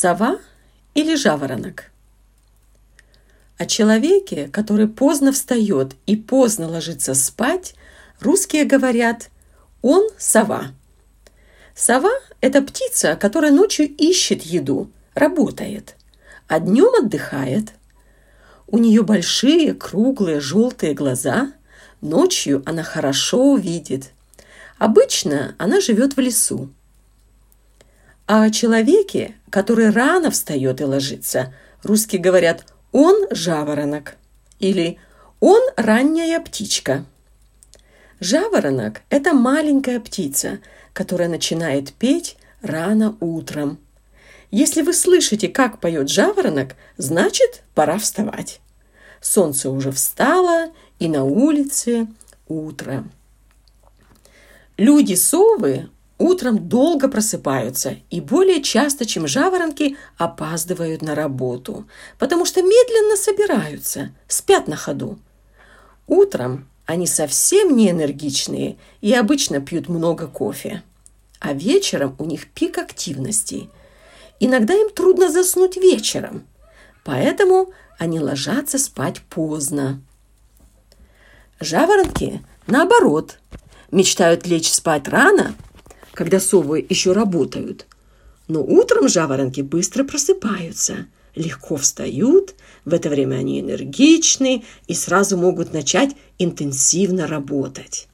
Сова или жаворонок? О человеке, который поздно встает и поздно ложится спать, русские говорят: он сова. Сова – это птица, которая ночью ищет еду, работает, а днем отдыхает. У нее большие, круглые, желтые глаза. Ночью она хорошо видит. Обычно она живет в лесу. А о человеке, который рано встает и ложится, русские говорят: он жаворонок или он ранняя птичка. Жаворонок – это маленькая птица, которая начинает петь рано утром. Если вы слышите, как поет жаворонок, значит, пора вставать. Солнце уже встало, и на улице утро. Люди-совы утром долго просыпаются и более часто, чем жаворонки, опаздывают на работу, потому что медленно собираются, спят на ходу. Утром они совсем не энергичные и обычно пьют много кофе. А вечером у них пик активности. Иногда им трудно заснуть вечером, поэтому они ложатся спать поздно. Жаворонки, наоборот, мечтают лечь спать рано, когда совы еще работают. Но утром жаворонки быстро просыпаются, легко встают, в это время они энергичны и сразу могут начать интенсивно работать.